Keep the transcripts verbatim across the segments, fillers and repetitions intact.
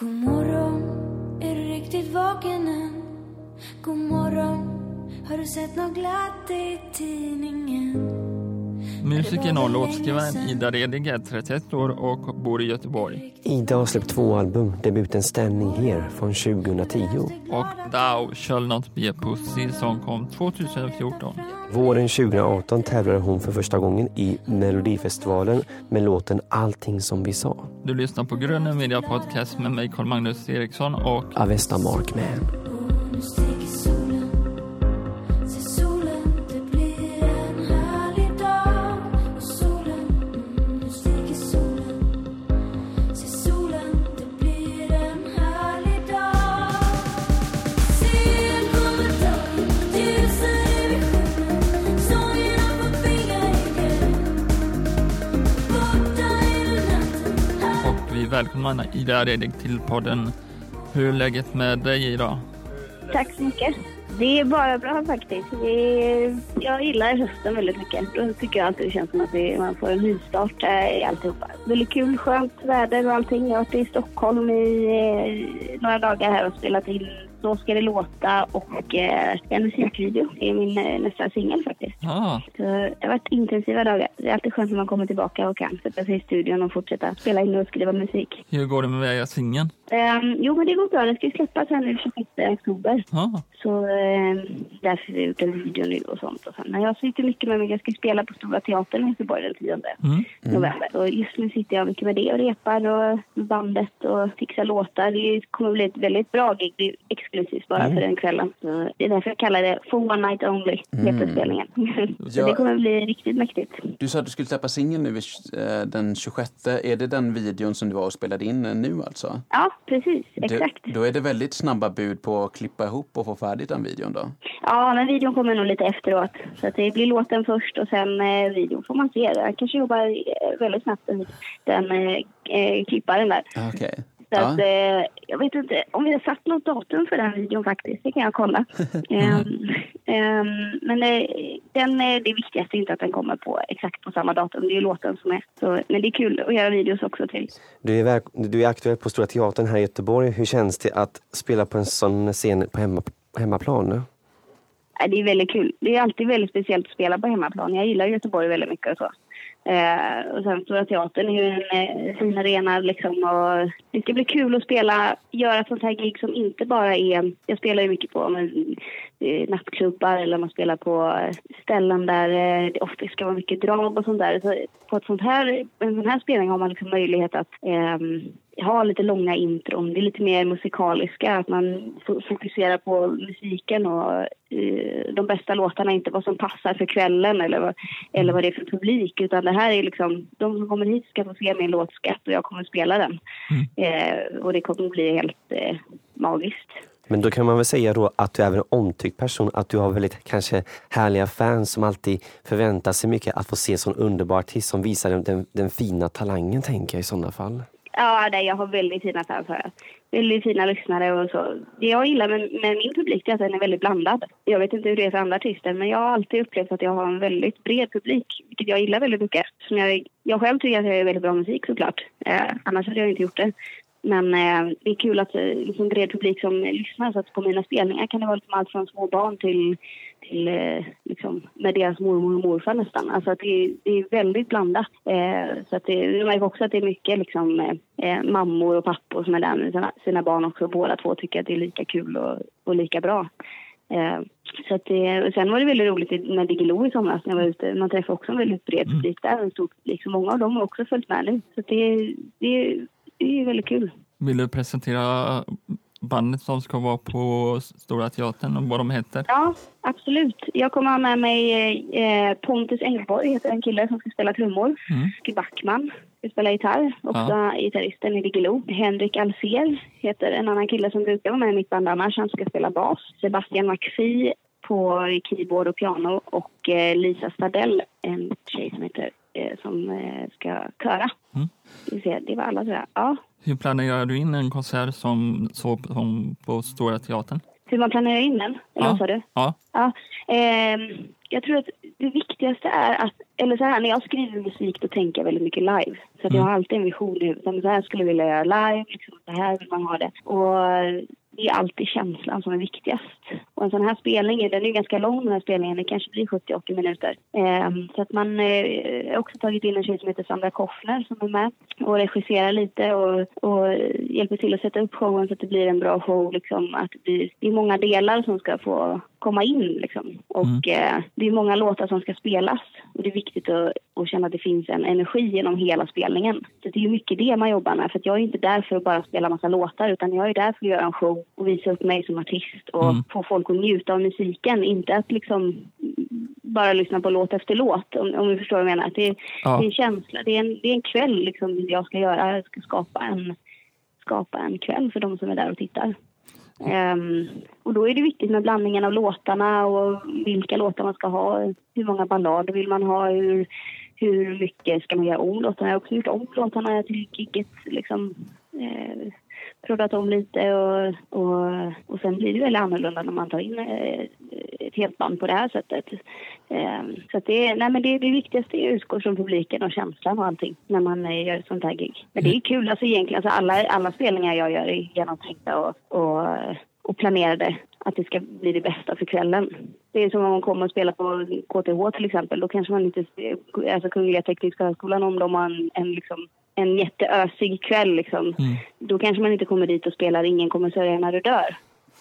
God morgon, är du riktigt vaken än? God morgon, har du sett något glatt i tidningen? Musiken och låtskrivaren Ida Reding är trettioett år och bor i Göteborg. Ida har släppt två album, debuten Stenning Her från tjugohundratio. Och Dow not Be Pussi som kom tjugofjorton. Våren tjugoarton tävlade hon för första gången i Melodifestivalen med låten Allting som vi sa. Du lyssnar på Gröna Media Podcast med mig Carl Magnus Eriksson och Avesta Markman. Välkomna Ida Reding till podden. Hur är läget med dig idag? Tack så mycket. Det är bara bra faktiskt. Är... Jag gillar hösten väldigt mycket. Då tycker jag alltid det känns som att det, man får en nystart i alltihopa. Väldigt kul, skönt väder och allting. Jag har varit i Stockholm i några dagar här och spelat in Så ska det låta och eh, en musikvideo. Det är min eh, nästa singel faktiskt. Ah. Så det har varit intensiva dagar. Det är alltid skönt när man kommer tillbaka och kan sätta sig i studion och fortsätta spela in och skriva musik. Hur går det med singeln? Um, jo, men det går bra. Den ska ju släppas här nu tjugofemte oktober. Ah. Så eh, därför har vi gjort en video nu och sånt. Och sånt. Men jag sitter mycket med mig. Jag ska spela på Stora Teatern i Göteborg den tionde november. Och just nu sitter jag mycket med det och repar och bandet och fixar låtar. Det kommer bli ett väldigt bra gig. Det är exklusivt bara mm. för den kvällen. Så det är därför jag kallar det For One Night Only, jättespelningen. Mm. Så ja. Det kommer bli riktigt mäktigt. Du sa att du skulle släppa singeln nu den tjugosjätte. Är det den videon som du var och spelade in nu alltså? Ja, precis. Exakt. Du, då är det väldigt snabba bud på att klippa ihop och få färdigt den videon då? Ja, men videon kommer nog lite efteråt. Så att det blir låten först och sen eh, videon får man se. Jag kanske jobbar eh, väldigt snabbt den eh, klipparen där. Okej. Okay. Så ja. att, eh, jag vet inte om vi har satt något datum för den videon faktiskt. Det kan jag kolla. mm. um, men eh, den, det viktigaste är inte att den kommer på exakt på samma datum. Det är ju låten som är. Så, men det är kul att göra videos också till. Du är, verk- du är aktuell på Stora Teatern här i Göteborg. Hur känns det att spela på en sån scen på, hemma, på hemmaplan nu? Ja, det är väldigt kul. Det är alltid väldigt speciellt att spela på hemmaplan. Jag gillar Göteborg väldigt mycket och så. Eh, och sen Stora Teatern är ju en eh, fin arena liksom, och det ska bli kul att spela, göra sånt här gig som inte bara är, jag spelar ju mycket på men, eh, nattklubbar eller man spelar på ställen där eh, det ofta ska vara mycket drag och sånt där. Så på ett sånt här, en sån här spelning har man liksom möjlighet att eh, ha lite långa intron, det är lite mer musikaliska, att man fokuserar på musiken och eh, de bästa låtarna, inte vad som passar för kvällen eller vad, eller vad det är för publik, utan det här är liksom, de som kommer hit ska få se min låtskatt och jag kommer spela den. Mm. Eh, och det kommer bli helt eh, magiskt. Men då kan man väl säga då att du är en omtyckt person, att du har väldigt kanske härliga fans som alltid förväntar sig mycket att få se en sån underbar artist som visar den, den fina talangen, tänker jag i sådana fall. Ja, nej, jag har väldigt fina fans här. Väldigt fina lyssnare och så. Det jag gillar med, med min publik är att den är väldigt blandad. Jag vet inte hur det är för andra artister, men jag har alltid upplevt att jag har en väldigt bred publik. Vilket jag gillar väldigt mycket. Som jag, jag själv tycker att jag gör väldigt bra musik såklart. Eh, annars hade jag inte gjort det. Men eh, det är kul att liksom, bred publik som lyssnar, så att på mina spelningar kan det vara liksom allt från små barn till, till eh, liksom, med deras mormor och morfar nästan. Alltså att det, det är väldigt blandat. Eh, så att det, det märker också att det är mycket liksom, eh, mammor och pappor som är där med sina, sina barn också. Båda två tycker att det är lika kul och, och lika bra. Eh, så att det, sen var det väldigt roligt med Bigelow i somras när jag var ute. Man träffade också en väldigt bred publik där. En stor, liksom, många av dem har också följt med nu. Så att det, det Det är väldigt kul. Vill du presentera bandet som ska vara på Stora Teatern och vad de heter? Ja, absolut. Jag kommer ha med mig eh, Pontus Engborg, heter en kille som ska spela trummor. Mm. Jocke Berg ska spela gitarr, också ja. Gitarristen i Diggiloo. Henrik Alsev heter en annan kille som brukar vara med i mitt band annars. Han ska spela bas. Sebastian Maxi på keyboard och piano och eh, Lisa Stadell, en tjej som heter som ska köra. Mm. Det var alla sådär, ja. Hur planerar du in en konsert som, som på Stora Teatern? Hur man planerar in den, eller ja. Vad sa du? Ja. ja. Eh, jag tror att det viktigaste är att eller så här, när jag skriver musik då tänker jag väldigt mycket live. Så att jag har alltid en vision i huvudet. Så här skulle jag vilja göra live, liksom, så här vill man ha det. Och det är alltid känslan som är viktigast. Och en sån här spelning, den är ju ganska lång den här spelningen, det kanske blir sjuttio åttio minuter. Eh, så att man har eh, också tagit in en tjej som heter Sandra Koffner som är med och regisserar lite och, och hjälper till att sätta upp showen så att det blir en bra show. Liksom, att det, blir, det är många delar som ska få komma in liksom. Och mm. eh, det är många låtar som ska spelas och det är viktigt att, att känna att det finns en energi genom hela spelningen. Så det är ju mycket det man jobbar med, för att jag är inte där för att bara spela massa låtar, utan jag är där för att göra en show och visa upp mig som artist och mm. få folk att njuta av musiken, inte att liksom bara lyssna på låt efter låt, om, om du förstår vad jag menar. Det, ja. det är en känsla, det är en, det är en kväll liksom jag ska göra, jag ska skapa en, skapa en kväll för de som är där och tittar. Um, och då är det viktigt med blandningen av låtarna och vilka låtar man ska ha, hur många ballader vill man ha, hur, hur mycket ska man göra om låtarna. Jag har också gjort om låtarna till gigget liksom, eh, proddat om lite och, och, och sen blir det väldigt annorlunda när man tar in eh, ett helt band på det här sättet. Eh, så att det, nej men det, det viktigaste är att utgå från publiken och känslan och allting när man eh, gör ett sånt här gig. Men det är kul, alltså egentligen alltså alla, alla spelningar jag gör är genomtänkta och, och, och planerade att det ska bli det bästa för kvällen. Det är som om man kommer och spelar på K T H till exempel, då kanske man inte, alltså Kungliga Tekniska högskolan, om de har en, en liksom en jätteösig kväll liksom. Mm. Då kanske man inte kommer dit och spelar Ingen kommer sörja när du dör.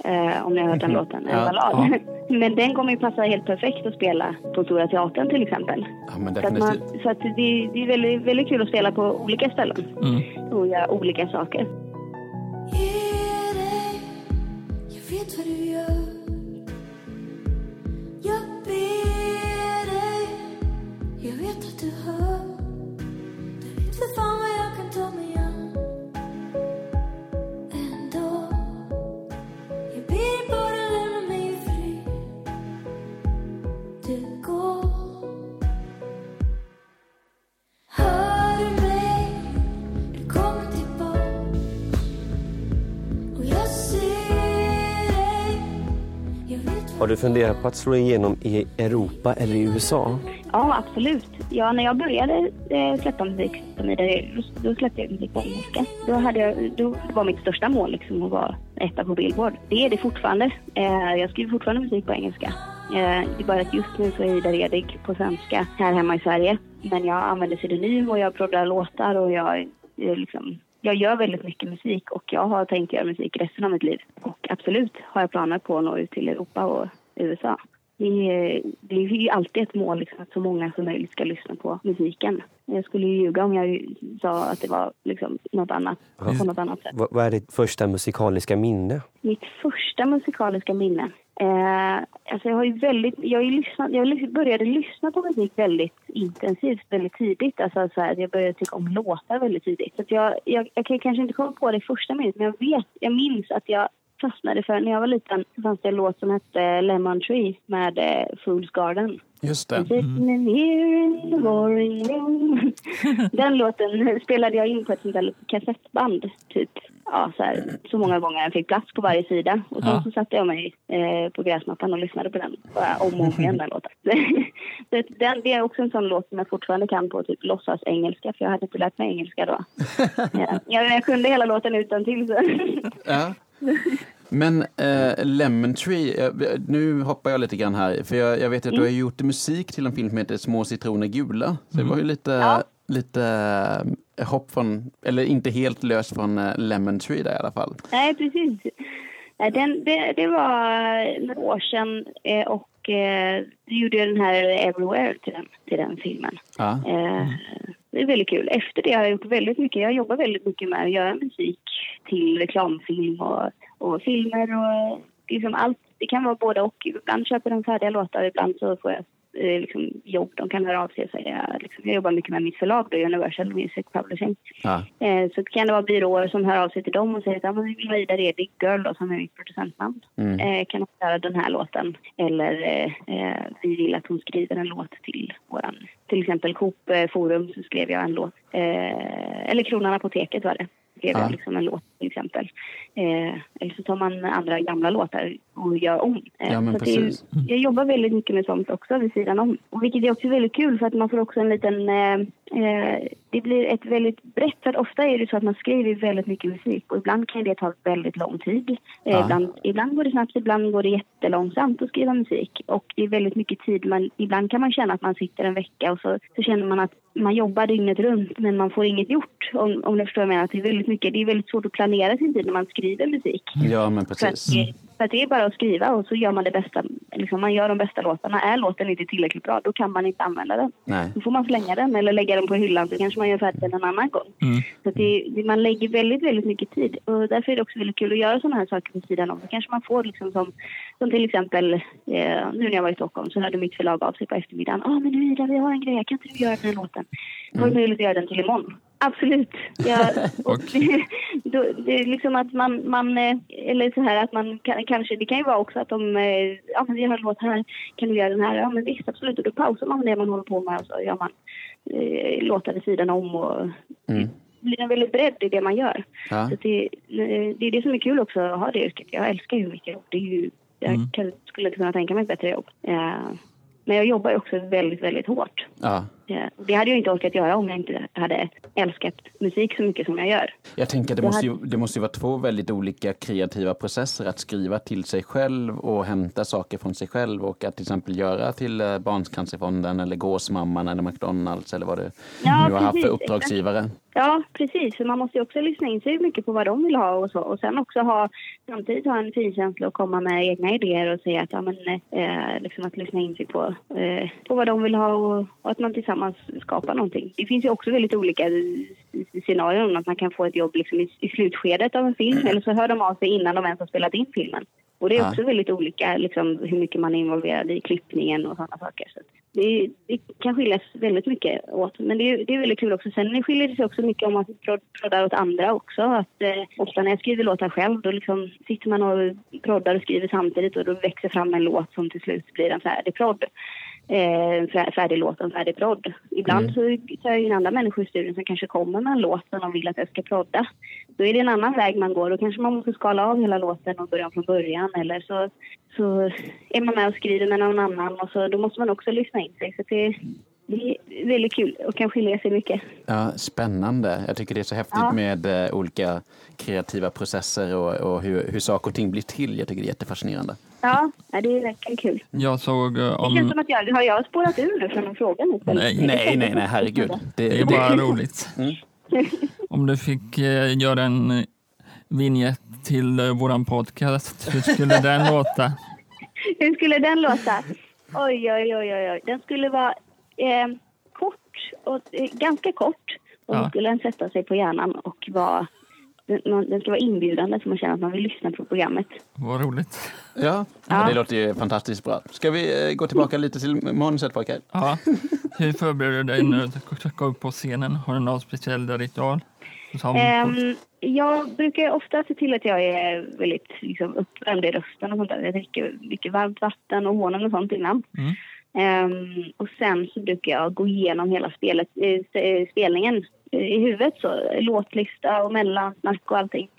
Eh, om ni har hört den låten, en ballad. Ja, ja. Men den kommer ju passa helt perfekt att spela på Stora Teatern till exempel. Ja, men så att, man, så att det, det är väldigt, väldigt kul att spela på olika ställen. Mm. Och göra olika saker. Ge dig, jag vet vad du gör. Jag ber dig, jag vet att du hör. Du vet för fan vad jag kan ta mig an. Har du funderat på att slå igenom i Europa eller i U S A? Ja, absolut. Ja, när jag började eh, släppa musik, då släppte jag musik på engelska. Då hade jag, då var mitt största mål liksom att vara etta på Billboard. Det är det fortfarande. Eh, jag skriver fortfarande musik på engelska. Eh, det är bara att just nu så är Ida Reding på svenska här hemma i Sverige. Men jag använder pseudonym och jag proddar låtar och jag eh, liksom... Jag gör väldigt mycket musik och jag har tänkt göra musik resten av mitt liv. Och absolut har jag planer på att nå ut till Europa och U S A. Det är, det är ju alltid ett mål liksom, att så många som möjligt ska lyssna på musiken. Jag skulle ju ljuga om jag sa att det var liksom, något annat. På något annat sätt. V- vad är ditt första musikaliska minne? Mitt första musikaliska minne? Eh, alltså jag har ju väldigt, jag, har ju lyssnat, jag började lyssna på musik väldigt intensivt, väldigt tidigt. Alltså så här, jag började tycka om låtar väldigt tidigt. Så att jag, jag, jag kan kanske inte komma på det första minnet, men jag vet, jag minns att jag fastnade för, när jag var liten så fanns det en låt som hette Lemon Tree med eh, Fool's Garden. Just det. Mm. Den låten spelade jag in på ett sånt där kassettband typ. Ja, så, här, så många gånger jag fick plats på varje sida. Och sen ja. så satte jag mig eh, på gräsmattan och lyssnade på den. Bara om och om igen den låten. den, det är också en sån låt som jag fortfarande kan på typ låtsas engelska. För jag hade inte lärt mig engelska då. ja, jag kunde hela låten utan till. ja. Men eh, Lemon Tree, nu hoppar jag lite grann här. För jag, jag vet att du har gjort musik till en film som heter Små citroner gula. Så mm. det var ju lite, ja. lite hopp från, eller inte helt löst från Lemon Tree där i alla fall. Nej, precis. Den, det, det var några år sedan och då gjorde jag den här Everywhere till den, till den filmen. Ja. Eh, Det är väldigt kul. Efter det har jag gjort väldigt mycket. Jag jobbar väldigt mycket med att göra musik till reklamfilm och, och filmer och liksom allt. Det kan vara både och. Ibland köper de färdiga låtar, ibland så får jag eh, liksom jobb. De kan höra av sig och säga. Liksom, jag jobbar mycket med mitt förlag, då, Universal Music Publishing. Ja. Eh, så kan det vara byråer som hör av sig till dem och säger att ah, vi vill vara Ida Reding Girl då, som är mitt producentnamn. Mm. Eh, kan också göra den här låten. Eller eh, vi vill att hon skriver en låt till våran. Till exempel Coop Forum så skrev jag en låt. Eh, eller Kronan Apoteket var det. Skrev ah. jag liksom en låt till exempel. Eh, eller så tar man andra gamla låtar och gör om. Eh, ja, så det är, jag jobbar väldigt mycket med sånt också vid sidan om. Och vilket är också väldigt kul, för att man får också en liten... Eh, eh, det blir ett väldigt brett, för att ofta är det så att man skriver väldigt mycket musik. Och ibland kan det ta väldigt lång tid. Eh, ah. ibland, ibland går det snabbt, ibland går det jättelångsamt att skriva musik. Och det är väldigt mycket tid. Man, ibland kan man känna att man sitter en vecka och så, så känner man att man jobbar dygnet runt men man får inget gjort. Om, om du förstår vad jag menar, det är väldigt mycket. Det är väldigt svårt att planera sin tid när man skriver musik. Ja, men precis. För att, för att det är bara att skriva och så gör man det bästa. Liksom man gör de bästa låtarna. Är låten inte tillräckligt bra, då kan man inte använda den. Nej. Då får man slänga den eller lägga den på hyllan. Så kanske man gör färdigt den en annan gång. Mm. Så att det, man lägger väldigt, väldigt mycket tid. Och därför är det också väldigt kul att göra sådana här saker vid sidan om. Så kanske man får liksom som, som till exempel eh, nu när jag var i Stockholm så hörde mitt förlag av sig på eftermiddagen. Ja, ah, men nu Ida, vi har en grej. Jag kan inte göra den här låten. Det var möjligt att göra den till imorgon. Absolut. Ja, och det, då, det är liksom att man, man eller så här att man kan, kanske, det kan ju vara också att de, ja men vi har en låt här, kan du göra den här? Ja men visst, absolut. Och då pausar man det man håller på med och så gör man eh, låtar vid sidan om och mm. blir en väldigt bredd i det man gör. Ja. Så det, det är det som är kul också att ha det yrket. Jag älskar ju mycket jobb. Det är ju, jag mm. kan, skulle inte kunna tänka mig ett bättre jobb. Ja. Men jag jobbar ju också väldigt, väldigt hårt. Ja. Ja, det hade jag inte orkat göra om jag inte hade älskat musik så mycket som jag gör. Jag tänker att det, det, måste, hade... ju, det måste ju vara två väldigt olika kreativa processer. Att skriva till sig själv och hämta saker från sig själv. Och att till exempel göra till Barncancerfonden eller Gåsmamman eller McDonalds eller vad du ja, nu har haft för uppdragsgivare. Ja, precis. För man måste ju också lyssna in sig mycket på vad de vill ha och så. Och sen också ha, samtidigt ha en fin känsla och komma med egna idéer och säga att, ja, men, eh, liksom att lyssna in sig på, eh, på vad de vill ha och, och att man tillsammans man skapar någonting. Det finns ju också väldigt olika scenarion att man kan få ett jobb liksom i, i slutskedet av en film mm. eller så hör de av sig innan de ens har spelat in filmen. Och det är ja. också väldigt olika liksom, hur mycket man är involverad i klippningen och sådana saker. Så det, det kan skiljas väldigt mycket åt. Men det är, det är väldigt kul också. Sen skiljer det sig också mycket om man proddar åt andra också. Att, eh, ofta när jag skriver låtar själv då liksom sitter man och proddar och skriver samtidigt och då växer fram en låt som till slut blir en färdig prodd. Eh, färdig låt och färdig prodd. Ibland mm. så, så är ju en annan människa i studion som kanske kommer med en låt som de vill att jag ska prodda. Då är det en annan väg man går. Då kanske man måste skala av hela låten och börja från början. Eller så, så är man med och skriver med någon annan. Och så, då måste man också lyssna in sig. Så det, det är väldigt kul och kan skilja sig mycket. Ja, spännande. Jag tycker det är så häftigt ja. med eh, olika kreativa processer och, och hur, hur saker och ting blir till. Jag tycker det är jättefascinerande. Ja, det är verkligen kul. Jag såg... Uh, om... Det känns som att jag har jag spårat ur nu från frågan. Nej, nej, nej, nej, herregud. Det, det är bara det... roligt. Mm. Om du fick uh, göra en vignett till uh, våran podcast, hur skulle den låta? Hur skulle den låta? Oj, oj, oj, oj. Den skulle vara eh, kort, och, eh, ganska kort. Och ja. skulle den sätta sig på hjärnan och vara... Den ska vara inbjudande så man känner att man vill lyssna på programmet. Vad roligt. Ja, ja. Det låter ju fantastiskt bra. Ska vi gå tillbaka lite till manuset, pojkar? Ja. Hur förbereder du dig när du går upp på scenen? Har du någon speciell ritual? Um, jag brukar ofta se till att jag är väldigt liksom, uppvärmd i rösten och sånt där. Jag dricker mycket varmt vatten och honung och sånt innan. Mm. Um, och sen så brukar jag gå igenom hela spelet, äh, spelningen i huvudet, så låtlista och mellansnack och allting.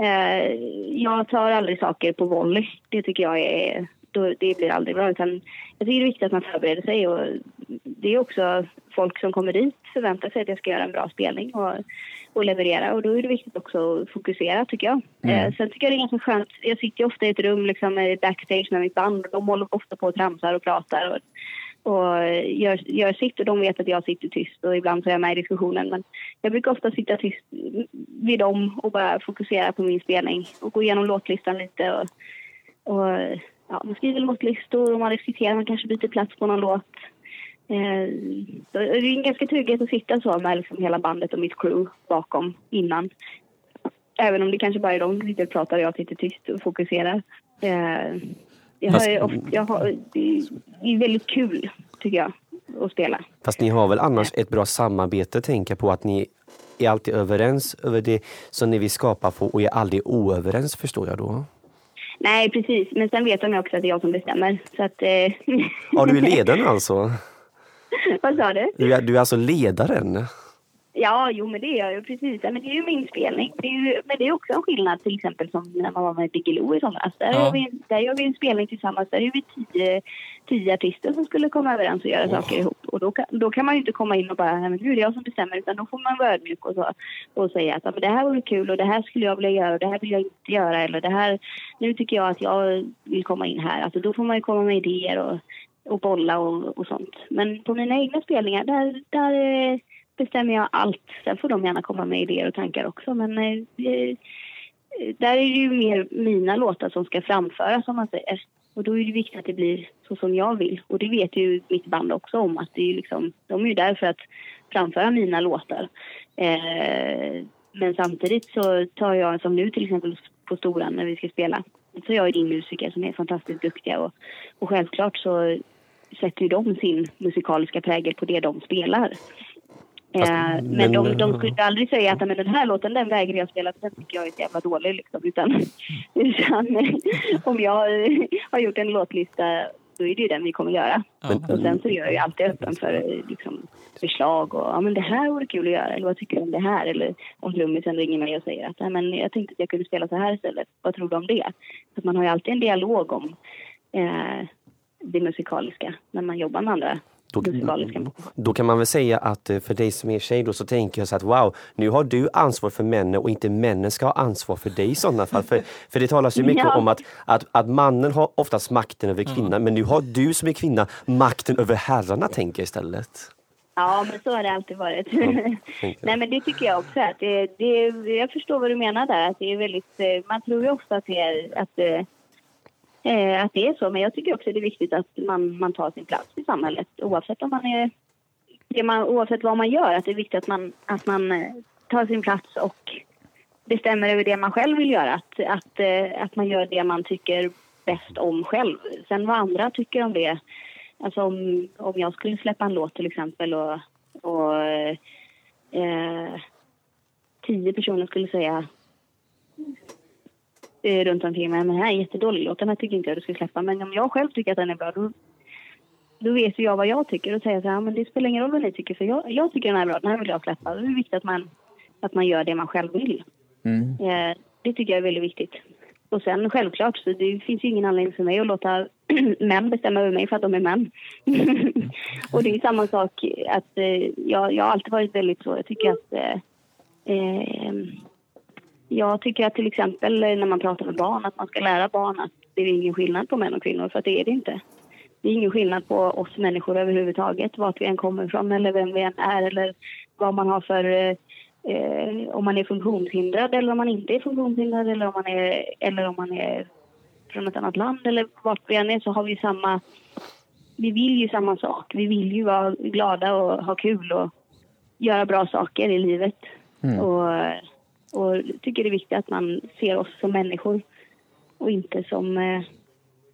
Eh, jag tar aldrig saker på volley. Det tycker jag är, då, det blir aldrig bra. Utan jag tycker det är viktigt att man förbereder sig. Och det är också folk som kommer dit förväntar sig att jag ska göra en bra spelning och, och leverera. Och då är det viktigt också att fokusera, tycker jag. Mm. Eh, sen tycker jag det är ganska skönt. Jag sitter ju ofta i ett rum liksom, backstage med mitt band. De håller ofta på och tramsar och pratar och och gör, gör sitt och de vet att jag sitter tyst och ibland så är jag med i diskussionen, men jag brukar ofta sitta tyst vid dem och bara fokusera på min spelning och gå igenom låtlistan lite och, och ja, man skriver låtlistor och man reciterar, man kanske byter plats på någon låt. Eh, det är en ganska trygghet att sitta så med liksom hela bandet och mitt crew bakom innan, även om det kanske bara är de som sitter och pratar och jag sitter tyst och fokuserar. eh, Jag har ofta, jag har, det är väldigt kul, tycker jag, att spela. Fast ni har väl annars ett bra samarbete, tänka på att ni är alltid överens över det som ni vill skapa på och är aldrig oöverens, förstår jag då? Nej, precis. Men sen vet de också att det är jag som bestämmer. Så att, eh. Ja, du är ledaren alltså. Vad sa du? Du är, du är alltså ledaren. Ja, jo, men det gör jag precis. Men det är ju min spelning. Det är ju, men det är också en skillnad till exempel som när man var med Bigelow i somras. Där, ja. gör vi, där gör vi en spelning tillsammans. Där är vi tio, tio artister som skulle komma överens och göra oh. saker ihop. Och då kan, då kan man ju inte komma in och bara, men nu är det jag som bestämmer. Utan då får man vara ödmjuk och, så, och säga att ja, men det här vore kul och det här skulle jag vilja göra och det här vill jag inte göra. Eller det här, nu tycker jag att jag vill komma in här. Alltså då får man ju komma med idéer och, och bolla och, och sånt. Men på mina egna spelningar, där... där bestämmer jag allt. Sen får de gärna komma med idéer och tankar också. Men eh, där är det ju mer mina låtar som ska framföras, som man säger. Och då är det viktigt att det blir så som jag vill. Och det vet ju mitt band också om. Att det är liksom, de är ju där för att framföra mina låtar. Eh, men samtidigt så tar jag, som nu till exempel på Storan när vi ska spela. Så jag är din musiker som är fantastiskt duktiga. Och, och självklart så sätter ju de sin musikaliska prägel på det de spelar. Fast, men, men de, de skulle aldrig säga att men den här låten, den vägrar jag spela, för den tycker jag är så jävla dålig liksom. Utan, utan om jag har gjort en låtlista, då är det ju den vi kommer göra. Och sen så gör jag ju alltid öppen för liksom, förslag och ja, men det här vore kul att göra, eller vad tycker du om det här? Eller om trummisen ringer mig och säger att men jag tänkte att jag kunde spela så här istället, vad tror du om det? Så man har ju alltid en dialog om eh, det musikaliska när man jobbar med andra. Då, då kan man väl säga att för dig som är tjej då, så tänker jag så att wow, nu har du ansvar för männen och inte männen ska ha ansvar för dig i sådana fall. För, för det talas ju mycket ja. om att, att, att mannen har oftast makten över kvinnan, mm. men nu har du som är kvinna makten över herrarna, tänker jag istället. Ja, men så har det alltid varit. Mm, Nej, men det tycker jag också. Att det, det, jag förstår vad du menar där. Att det är väldigt, man tror ju ofta att det är... Att, Eh, att det är så, men jag tycker också det är viktigt att man, man tar sin plats i samhället oavsett om man är, det man, oavsett vad man gör, att det är viktigt att man, att man eh, tar sin plats och bestämmer över det man själv vill göra, att, att, eh, att man gör det man tycker bäst om själv. Sen vad andra tycker om det, alltså om, om jag skulle släppa en låt till exempel och, och eh, tio personer skulle säga runt omkring mig, men den här är jättedålig låt, den här tycker inte jag du ska släppa, men om jag själv tycker att den är bra, då, då vet ju jag vad jag tycker och säger så här, men det spelar ingen roll vad ni tycker, för jag, jag tycker den här är bra, den här vill jag släppa. Det är viktigt att man, att man gör det man själv vill. Mm. Eh, det tycker jag är väldigt viktigt. Och sen självklart, så det finns ju ingen anledning för mig att låta män bestämma över mig för att de är män. Och det är samma sak att eh, jag, jag har alltid varit väldigt så, jag tycker att eh, eh, jag tycker att till exempel när man pratar med barn, att man ska lära barn att det är ingen skillnad på män och kvinnor, för att det är det inte. Det är ingen skillnad på oss människor överhuvudtaget, vart vi än kommer ifrån eller vem vi än är eller vad man har för, eh, om man är funktionshindrad eller om man inte är funktionshindrad eller om man är, eller om man är från ett annat land eller vart vi än är, så har vi samma, vi vill ju samma sak. Vi vill ju vara glada och ha kul och göra bra saker i livet. Mm. Och... Och jag tycker det är viktigt att man ser oss som människor och inte som eh,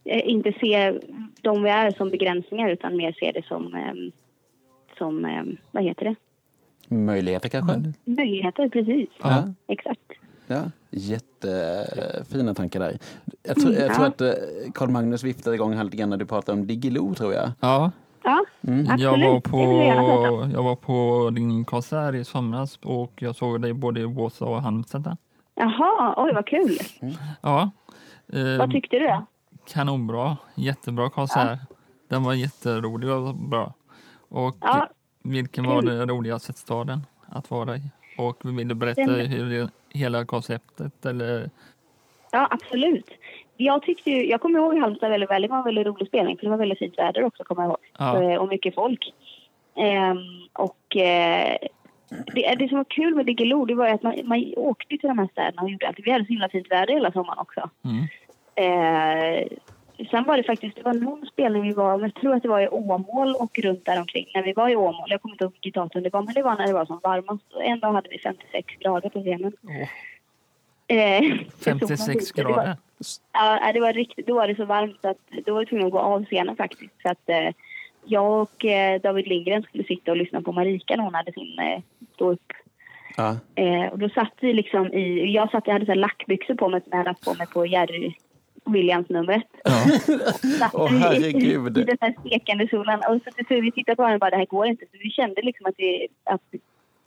inte ser de vi är som begränsningar, utan mer ser det som eh, som eh, vad heter det? Möjligheter kanske? Möjligheter, precis. Ja. Exakt. Ja, jättefina tankar där. Jag, tr- jag ja. tror att Carl Magnus viftade igång här lite grann när du pratade om Diggiloo, tror jag. Ja. Ja, mm. jag, var på, jag var på din konsert i somras och jag såg dig både i Båsa och Halmstad. Jaha, oj vad kul. Mm. Ja. Eh, vad tyckte du? Kanonbra, jättebra konsert. Ja. Den var jätterolig och bra. Och ja. vilken var det roligaste staden att vara i? Och vill du berätta Den... hur hela konceptet? Eller? Ja, absolut. Jag tyckte ju, jag kommer ihåg Halmstad väldigt väl. Det var en väldigt rolig spelning, för det var väldigt fint väder också, kommer jag ihåg. Ja. Och mycket folk. Ehm, och eh, det, det som var kul med Diggiloo, det var att man, man åkte till de här städerna och gjorde allt. Vi hade så himla fint väder hela sommaren också. Mm. Ehm, sen var det faktiskt, det var någon spelning vi var, jag tror att det var i Åmål och runt där omkring. När vi var i Åmål, jag kommer inte ihåg vilket datum det var, men det var när det var som varmast. En dag hade vi femtiosex grader på scenen. Mm. femtiosex grader. Ja, det var riktigt, då var det så varmt så att då var det tvungen att gå av scenen faktiskt. Så att eh, jag och eh, David Lindgren skulle sitta och lyssna på Marika när hon hade sin eh, stå upp. Ja. Eh, och då satt vi liksom i, jag satt, jag hade så här lackbyxor på mig som jag hade haft på mig på Jerry Williams numret. Ja. Åh oh, herregud. I, i den här stekande solen. Och så, så vi tittade på henne och bara, det här går inte. Så vi kände liksom att vi, att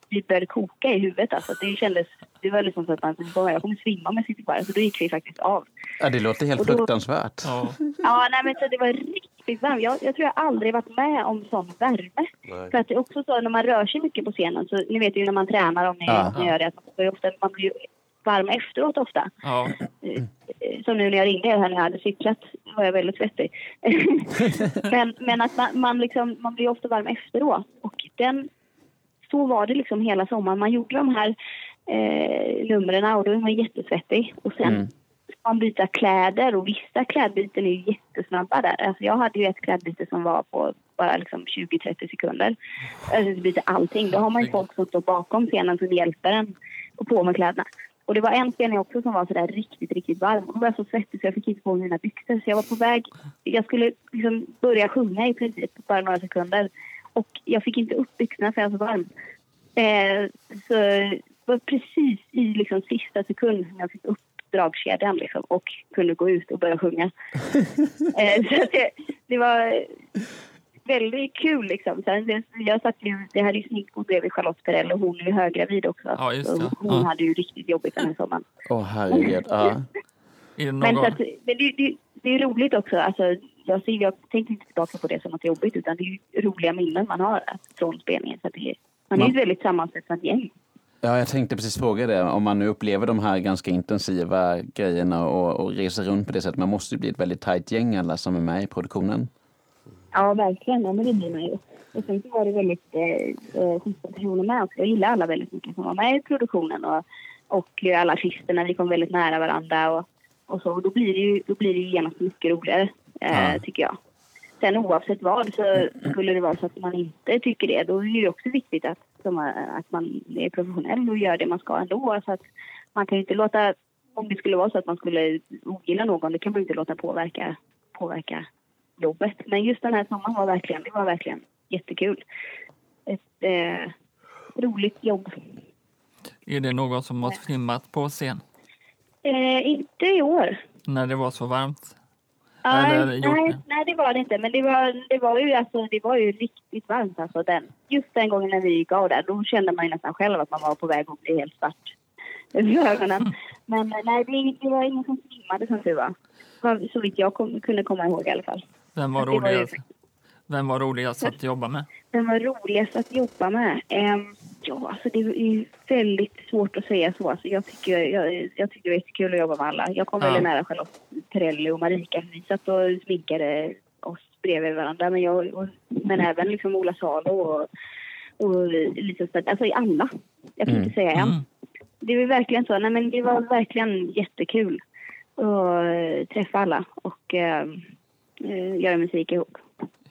vi började koka i huvudet. Alltså. Det kändes, det var liksom så att man bara, jag kommer svimma med sitt barn. Så då gick vi faktiskt av. Ja, det låter helt då, fruktansvärt. Ja, ja nej, men så det var riktigt varmt. Jag, jag tror jag aldrig varit med om sån värme. Nej. För att det är också så, när man rör sig mycket på scenen. Så ni vet ju när man tränar, om ni, ni gör det, att man blir, ofta, man blir ju varm efteråt ofta. Ja. Som nu när jag ringde här när jag hade cyklat, var jag väldigt svettig. men, men att man, man, liksom, man blir ofta varm efteråt. Och den... Så var det liksom hela sommaren. Man gjorde de här eh, numren och då var man jättesvettig. Och sen mm. man byta kläder, och vissa klädbyten är ju jättesnabba där. Alltså jag hade ju ett klädbyte som var på bara liksom tjugo till trettio sekunder. Alltså byta allting. Då har man ju folk som står bakom scenen som hjälper en och på med kläderna. Och det var en spelning också som var så där riktigt, riktigt varm. Och då var jag så svettig så jag fick inte på mina byxor. Så jag var på väg, jag skulle liksom börja sjunga i princip på bara några sekunder. Och jag fick inte upp byxorna för jag var så varm. Eh, så var precis i liksom sista sekund när jag fick upp dragkedjan liksom, och kunde gå ut och börja sjunga. eh, så det, det var väldigt kul liksom. Sen det, jag satt ju, det här är ju snickor bredvid Charlotte Perrell, och hon är ju höggravid också. Ja, just det. Hon ja. hade ju riktigt jobbigt den här sommaren. Åh oh, herregud, ja. Men, så att, men det, det, det är roligt också, alltså, jag, ser, jag tänker inte tillbaka på det som något jobbigt, utan det är roliga minnen man har från spelningen. Så det är, man är ju ett väldigt sammansättande gäng. Ja, jag tänkte precis fråga det. Om man nu upplever de här ganska intensiva grejerna och, och reser runt på det sättet, man måste ju bli ett väldigt tajt gäng alla som är med i produktionen. Ja, verkligen. Ja, men det blir man ju. Och sen så var det väldigt eh, schyssta personer med också. Jag gillar alla väldigt mycket som var med i produktionen, och, och alla artisterna. Vi kom väldigt nära varandra och Och så, och då blir det ju, då blir det ju genast mycket roligare, eh, ja. tycker jag. Sen oavsett vad, så skulle det vara så att man inte tycker det. Då är det också viktigt att, som, att man är professionell och gör det man ska ändå. Så att man kan ju inte låta, om det skulle vara så att man skulle ogilla någon, det kan man inte låta påverka, påverka jobbet. Men just den här sommaren var verkligen, det var verkligen jättekul. Ett eh, roligt jobb. Är det någon som har filmat på scen? Eh, inte i år. När det var så varmt? Ah, nej, det? nej, det var det inte. Men det var, det var, ju, alltså, det var ju riktigt varmt. Alltså, den. Just den gången när vi gick av där, då kände man ju nästan själv att man var på väg att bli helt svart i ögonen. Mm. Men nej, det, det var ingen som svimmade som du var. Så vitt jag kom, kunde komma ihåg i alla fall. Vem var roligast, var ju... Vem var roligast att jobba med? Vem var roligast att jobba med? Eh, Ja, alltså det är väldigt svårt att säga så. Alltså jag, tycker, jag, jag tycker det är kul att jobba med alla. Jag kom ja. väldigt nära Charlotte Perrelli och Marika. Vi satt och sminkade oss bredvid varandra. Men, jag, och, men även liksom Ola Salo och, och Lisa Stadell. Alltså alla. Jag kan mm. inte säga en. Det var verkligen så. Nej, men det var verkligen jättekul att träffa alla och äh, göra musik ihop.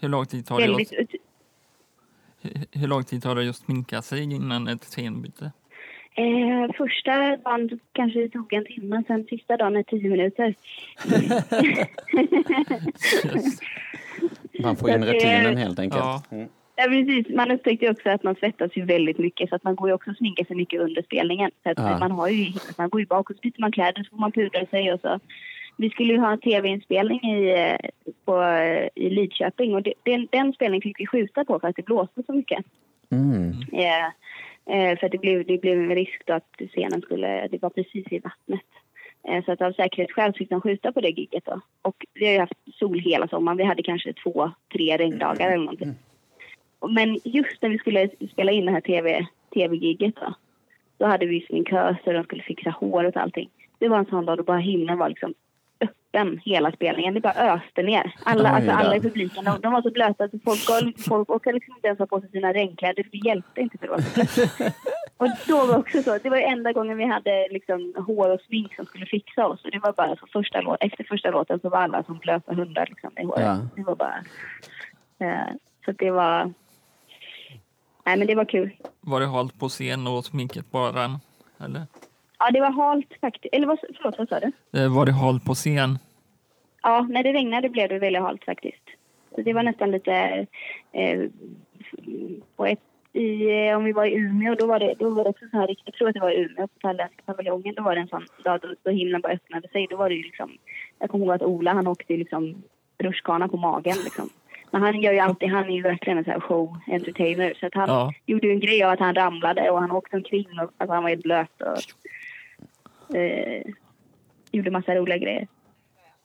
Hur lång tid tar det oss? Hur lång tid tar det just att sminka sig innan ett scenbyte? Eh, första dagen kanske det tog en timme, sen sista dagen är tio minuter. yes. Man får in rutinen helt enkelt. Ja. Mm. Ja, precis. Man upptäckte också att man svettas ju väldigt mycket, så att man går ju också och sminkar sig mycket under spelningen. Så att ja. man, har ju, man går ju bak och så byter man kläder, så får man pudra sig och så. Vi skulle ju ha en tv-inspelning i, på, i Lidköping, och det, den, den spelningen fick vi skjuta på för att det blåste så mycket. Mm. Eh, eh, för att det blev, det blev en risk då att scenen skulle, det var precis i vattnet. Eh, så att av säkerhetsskäl fick de skjuta på det gigget då. Och vi har ju haft sol hela sommaren, vi hade kanske två, tre regndagar eller någonting. Men just när vi skulle spela in det här tv, tv-gigget då, då hade vi sminköser, de skulle fixa håret och allting. Det var en sån dag då bara himlen var liksom öppen hela spelningen. Det bara öste ner. Alla, alltså alla i publiken. De, de var så blöta att folk, folk åker liksom inte ens ha på sig sina regnkläder, för det hjälpte inte för det var så blött. Och då var också så. Det var ju enda gången vi hade liksom hår och smink som skulle fixa oss. Och det var bara så första låt. Efter första låten så var alla som blöta hundar liksom i håret. Ja. Det var bara... Eh, så det var... Nej, men det var kul. Var det halt på scen och sminket bara? Eller? Ja, det var halt faktiskt. Eller vad, förlåt, vad sa du? Eh, var det halt på scen? Ja, när det regnade blev det väldigt halt faktiskt. Så det var nästan lite... Eh, på ett, i, om vi var i Umeå, då var det, då var det också så här... Jag tror att det var i Umeå, på Thailändska paviljongen. Då var det en sån dag då, då himlen bara öppnade sig. Då var det ju liksom... Jag kommer ihåg att Ola, han åkte liksom rutschkana på magen liksom. Men han gör ju alltid, han är ju verkligen en sån här show entertainer, så att han ja. gjorde ju en grej av att han ramlade och han åkte omkring och alltså han var ju blöt och eh, gjorde massa roliga grejer.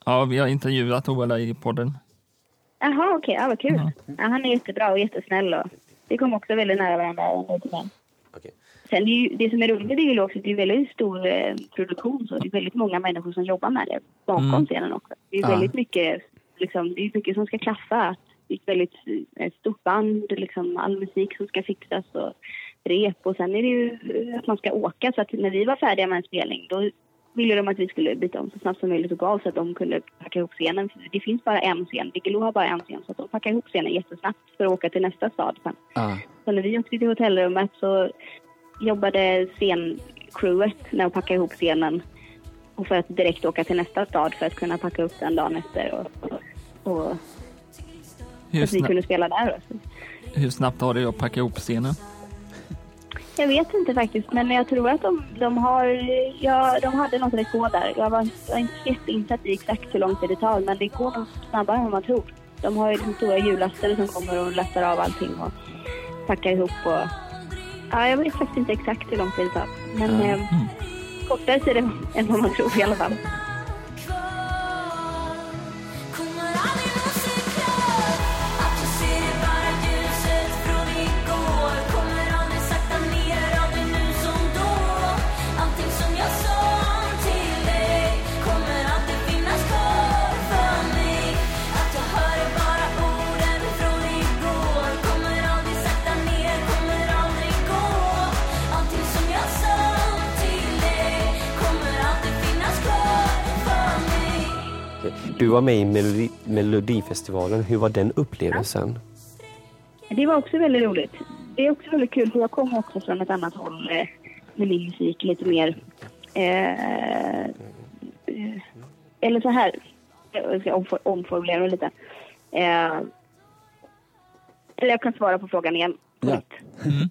Ja, vi har intervjuat Ola i podden. Jaha, okej, okay. Ja, vad kul. Mm. Ja, han är jättebra och jättesnäll och det kom också väldigt nära varandra. Okay. Sen det, är ju, det som är roligt är ju också att det är väldigt stor eh, produktion, så det är väldigt många människor som jobbar med det bakom mm. scenen också. Det är ja. väldigt mycket, liksom, det är mycket som ska klaffa. Det är väldigt ett stort band, liksom, all musik som ska fixas och rep. Och sen är det ju att man ska åka, så att när vi var färdiga med en spelning då ville de att vi skulle byta om så snabbt som möjligt och gav så att de kunde packa ihop scenen. Det finns bara en scen. Bigelow har bara en scen, så att de packar ihop scenen jättesnabbt för att åka till nästa stad sen. Ah. Så när vi åkte till hotellrummet så jobbade scencrewet när de packade ihop scenen och för att direkt åka till nästa stad för att kunna packa upp den dagen efter och, och så att vi kunde spela där. Hur snabbt har det att packa ihop scenen? Jag vet inte faktiskt, men jag tror att de, de har, ja, de hade något rekord där. Jag var, jag var inte jätteinsatt i exakt hur lång tid det tar, men det går nog snabbare än man tror. De har ju de stora hjullastare som kommer och lastar av allting och packar ihop. Och, ja, jag vet faktiskt inte exakt hur lång tid det tar, men mm. eh, kortare tid än vad man tror i alla fall. Du var med i Melodi- Melodifestivalen. Hur var den upplevelsen? Ja. Det var också väldigt roligt. Det är också väldigt kul, för jag kom också från ett annat håll eh, med min musik lite mer. Eh, eh, eller så här. Jag ska omfor- omformulera mig lite. Eh, eller jag kan svara på frågan igen. Ja. Mm.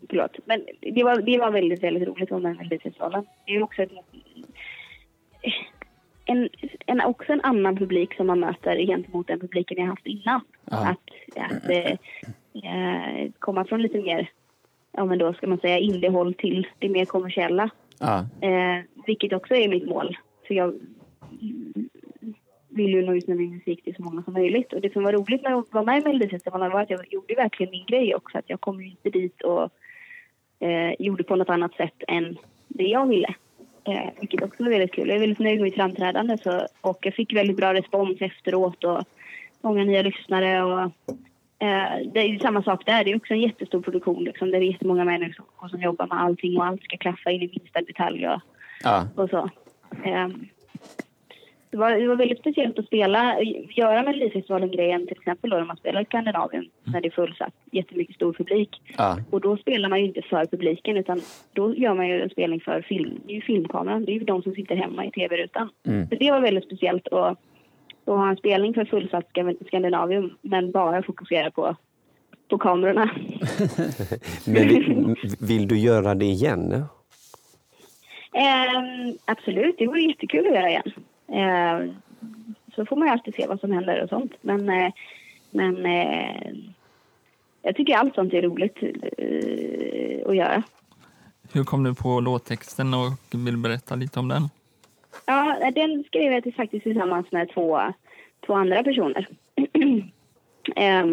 Förlåt. Men det var, det var väldigt, väldigt roligt med Melodifestivalen. Det är också ett... Eh, En, en, också en annan publik som man möter gentemot den publiken jag haft innan. Ah. Att, att eh, komma från lite mer, ja men då ska man säga innehåll till det mer kommersiella. Ah. Eh, vilket också är mitt mål. För jag vill ju nå ut med min musik till så många som möjligt. Och det som var roligt när jag var med i Melodifestivalen var att jag gjorde verkligen min grej också. Att jag kom inte dit och eh, gjorde på något annat sätt än det jag ville. Eh, vilket också var väldigt kul. Jag är väldigt nöjd med mitt framträdande så, och jag fick väldigt bra respons efteråt och många nya lyssnare och eh, det är ju samma sak där. Det är också en jättestor produktion liksom, där det är jättemånga människor som jobbar med allting och allt ska klaffa in i minsta detalj och, ja. och så. Eh, det, var, det var väldigt speciellt att spela, göra med Melodifestivalen-grejen till exempel då, när man spelar i Skandinavien när det är fullsatt, jättemycket stor publik. Ja. Och då spelar man ju inte för publiken utan då gör man ju en spelning för film, det är ju filmkameran, det är ju de som sitter hemma i tv-rutan. Mm. Så det var väldigt speciellt att, att ha en spelning för fullsatt Skandinavien men bara fokusera på, på kamerorna. Men vill, vill du göra det igen? Eh, absolut, det vore jättekul att göra igen. Eh, så får man ju alltid se vad som händer och sånt. Men, eh, men eh, jag tycker allt sånt är roligt eh, att göra. Hur kom du på låttexten och vill berätta lite om den? Ja, den skrev jag faktiskt tillsammans med två, två andra personer. eh,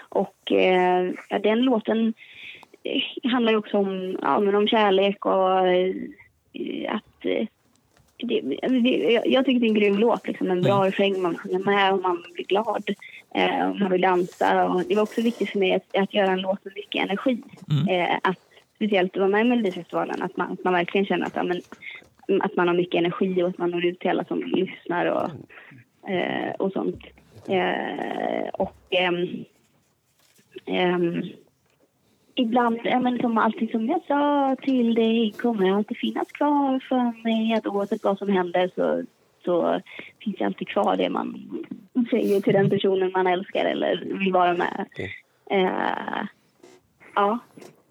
och eh, ja, den låten handlar ju också om, ja, men om kärlek och eh, att... Eh, Det, det, jag tycker det är en grym låt, liksom, en bra refräng, man sjunger med och man blir glad eh, och man vill dansa, och det var också viktigt för mig att, att göra en låt med mycket energi, mm. eh, att speciellt vara med i Melodifestivalen, att man, att man verkligen känner att, ja, men, att man har mycket energi och att man når ut till alla som lyssnar och, eh, och sånt eh, och ehm, ehm, ibland, ja, men som allting som jag sa till dig kommer alltid finnas kvar för mig. Att oavsett vad som händer så, så finns det alltid kvar det man säger till den personen man älskar eller vill vara med. Okay. Uh, ja.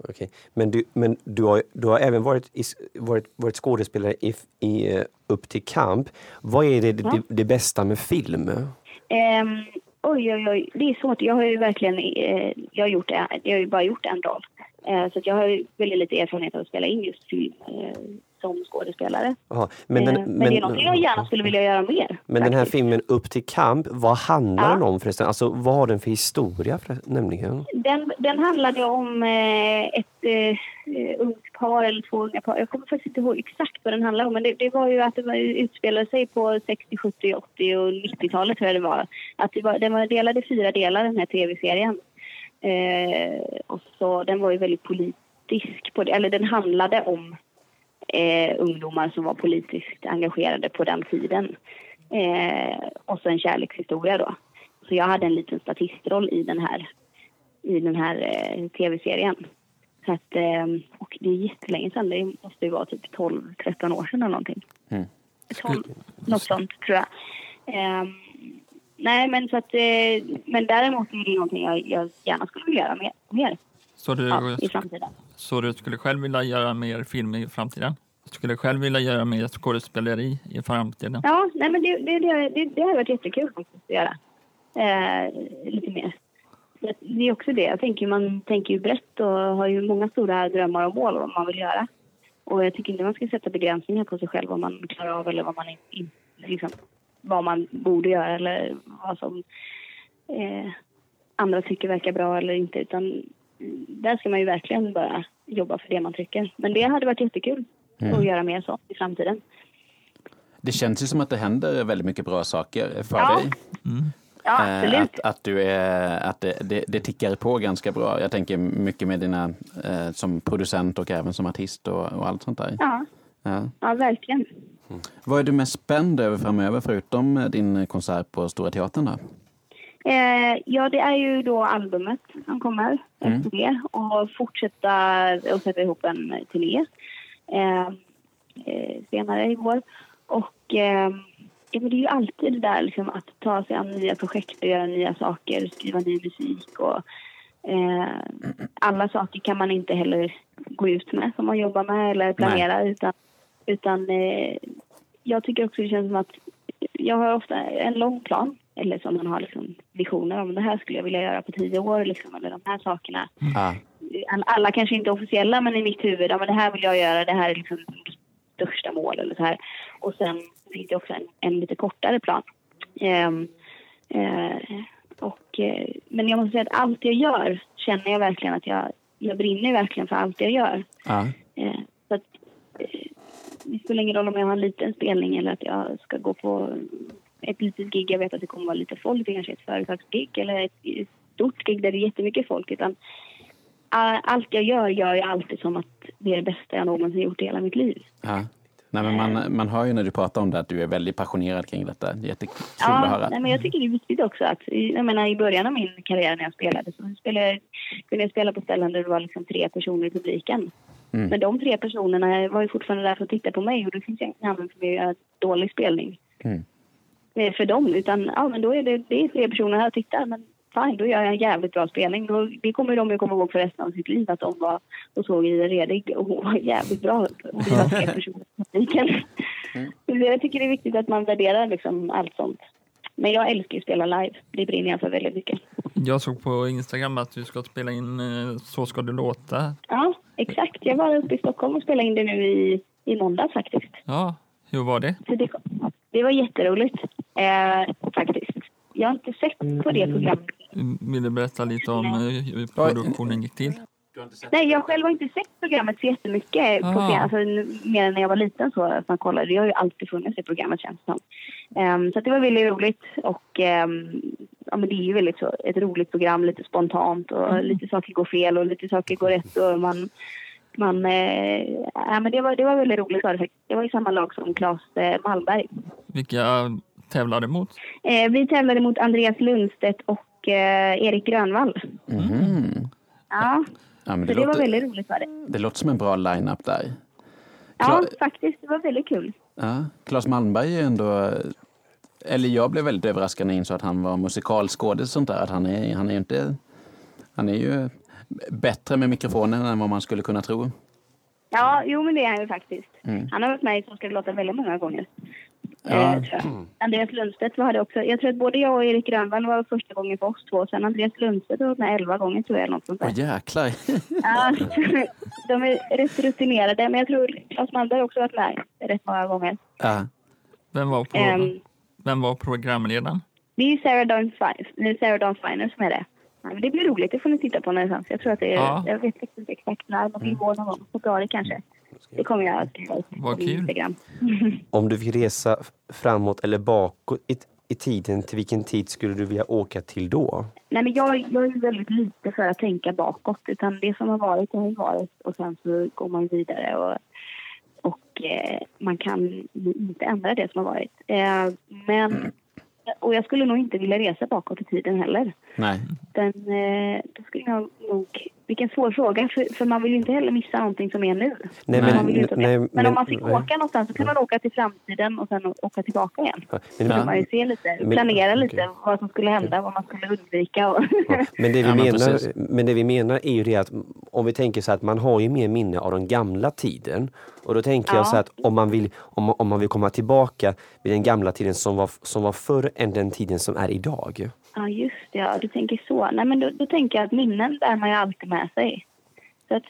Okay. Men, du, men du, har, du har även varit, i, varit, varit skådespelare i, i Upp till kamp. Vad är det, ja. det, det bästa med film? Um, oj, oj, oj, det är svårt. Jag har ju verkligen eh, jag har gjort, jag har ju bara gjort en roll. Eh, så att jag har ju väldigt lite erfarenhet av att spela in just film eh, som skådespelare. Aha, men, den, eh, men, men det är något jag gärna skulle vilja göra mer. Men faktiskt. Den här filmen Upp till kamp, vad handlar ja. den om förresten? Alltså, vad har den för historia för, nämligen? Den, den handlade om eh, ett eh, ungt par eller två unga par. Jag kommer faktiskt inte ihåg exakt vad den handlade om. Men det, det var ju att det utspelade sig på sextio, sjuttio, åttio och nittiotalet tror jag det var. Att det var, den var delad i fyra delar, den här tv-serien. Eh, och så den var ju väldigt politisk på det, eller den handlade om eh, ungdomar som var politiskt engagerade på den tiden eh, och så en kärlekshistoria då, så jag hade en liten statistroll i den här i den här eh, tv-serien så att, eh, och det är jättelänge sedan, det måste ju vara typ tolv tretton år sedan eller någonting mm. tolv, något sånt tror jag eh, Nej, men, så att, men däremot är det någonting jag, jag gärna skulle vilja göra mer, mer så du, ja, i framtiden. Så du skulle själv vilja göra mer film i framtiden? Skulle själv vilja göra mer skådespeleri i framtiden? Ja, nej, men det, det, det, det, det har varit jättekul faktiskt att göra. Eh, lite mer. Det är också det. Jag tänker, man tänker ju brett och har ju många stora drömmar och mål om vad man vill göra. Och jag tycker inte man ska sätta begränsningar på sig själv vad man klarar av eller vad man är, liksom, vad man borde göra eller vad som eh, andra tycker verkar bra eller inte. Utan där ska man ju verkligen bara jobba för det man tycker. Men det hade varit jättekul mm. att göra mer så i framtiden. Det känns ju som att det händer väldigt mycket bra saker för ja. dig. Mm. Ja, absolut. Att, att, du är, att det, det, det tickar på ganska bra. Jag tänker mycket med dina eh, som producent och även som artist och, och allt sånt där. Ja, ja. ja verkligen. Mm. Vad är du mest spänd över framöver förutom din konsert på Stora Teatern då? Eh, ja, det är ju då albumet som kommer mm. efter det och fortsätta och sätta ihop en turné eh, eh, senare i vår. Och eh, ja, men det är ju alltid det där liksom, att ta sig an nya projekt och göra nya saker, skriva ny musik och eh, alla saker kan man inte heller gå ut med som man jobbar med eller planerar. Nej. utan Utan eh, jag tycker också det känns som att jag har ofta en lång plan. Eller som man har liksom visioner om det här skulle jag vilja göra på tio år. Liksom, eller de här sakerna. Mm. Alla kanske inte officiella men i mitt huvud. Ja, men det här vill jag göra. Det här är liksom mitt största mål. Eller så här. Och sen finns det också en, en lite kortare plan. Eh, eh, och, eh, men jag måste säga att allt jag gör känner jag verkligen att jag, jag brinner verkligen för allt jag gör. Mm. Eh, så att... Eh, Det spelar ingen roll om jag har en liten spelning eller att jag ska gå på ett litet gig. Jag vet att det kommer vara lite folk. Det kanske är ett företagsgig eller ett stort gig där det är jättemycket folk. Utan allt jag gör gör jag alltid som att det är det bästa jag någonsin gjort i hela mitt liv. Ja. Nej, men man, man hör ju när du pratar om det att du är väldigt passionerad kring detta. Jättekul ja, att höra. Nej, men jag tycker det är viktigt också. Att, jag menar, i början av min karriär när jag spelade så spelade jag, kunde jag spela på ställen där det var liksom tre personer i publiken. Mm. Men de tre personerna var ju fortfarande där för att titta på mig och det finns ingen annan som gör dålig spelning mm. för dem. Utan ja, men då är det, det är tre personer här och tittar, men fan, då gör jag en jävligt bra spelning. Då, det kommer ju de att komma ihåg för resten av sitt liv att de var och såg Ida Reding och hon var jävligt bra. Och det var tre personer mm. Jag tycker det är viktigt att man värderar liksom allt sånt. Men jag älskar att spela live. Det brinner jag för väldigt mycket. Jag såg på Instagram att du ska spela in Så ska det låta. Ja, exakt. Jag var uppe i Stockholm och spelade in det nu i, i måndag faktiskt. Ja, hur var det? Så det, det var jätteroligt eh, faktiskt. Jag har inte sett på det programmet. Vill du berätta lite om hur produktionen gick till? Nej, jag själv har inte sett programmet så jättemycket ah. på scen, alltså, mer än när jag var liten så att man kollade. Jag har ju alltid funnits i programmet känns det som. Um, så att det var väldigt roligt och um, ja, men det är ju väldigt så, ett roligt program, lite spontant och mm. lite saker går fel och lite saker går rätt och man, man eh, ja, men det var, det var väldigt roligt. Det var i samma lag som Claes eh, Malmberg. Vilka tävlade mot? Eh, vi tävlade mot Andreas Lundstedt och eh, Erik Grönvall. Mm. Ja. Ja, men det, det låter, var väldigt roligt var det. Det låter som en bra line-up där. Kla- ja, faktiskt. Det var väldigt kul. Ja, Claes Malmberg är ändå... Eller jag blev väldigt överraskad när jag insåg att han var musikalskådis och sånt där. Att han är, han är inte... Han är ju bättre med mikrofonen än vad man skulle kunna tro. Ja, jo men det är han ju faktiskt. Mm. Han har varit med i Så ska det låta väldigt många gånger. Ja. Eh, mm. Andreas Lundstedt var det också. Jag tror att både jag och Erik Grönvall var första gången för oss två. Sen Andreas Lundstedt var med elva gånger tror jag. Åh oh, jäklar. Ja, de är rätt rutinerade. Men jag tror att Claes Malmberg också varit med rätt många gånger. Ja. Vem var, pro- um, vem var programledaren? Det är Sarah Dawn Finer som är det. Ja, men det blir roligt, det får ni titta på någonstans. Jag tror att det är, ja. Jag vet inte exakt när, men vi går någon gång på februari kanske. Det kommer jag att skriva på Instagram. Om du vill resa framåt eller bakåt i, i tiden, till vilken tid skulle du vilja åka till då? Nej, men jag, jag är väldigt lite för att tänka bakåt, utan det som har varit har ju varit och sen så går man vidare och, och eh, man kan inte ändra det som har varit. Eh, men mm. Och jag skulle nog inte vilja resa bakåt i tiden heller. Nej. Den, då skulle jag nog... Vilken svår fråga, för, för man vill ju inte heller missa någonting som är nu. Nej, men, man vill inte, nej, men, men om man fick nej. åka någonstans så kan man åka till framtiden och sen åka tillbaka igen. Ja, men, så kan man ju se lite, planera men, lite okay. vad som skulle hända, vad man skulle undvika. Och ja, men, det vi ja, menar, men, men det vi menar är ju det att om vi tänker så att man har ju mer minne av den gamla tiden. Och då tänker ja. jag så att om man, vill, om, om man vill komma tillbaka vid den gamla tiden som var, som var förr än den tiden som är idag. Ja, just det. Ja. Du tänker så. Nej, men då, då tänker jag att minnen bär man ju alltid med sig. Så att,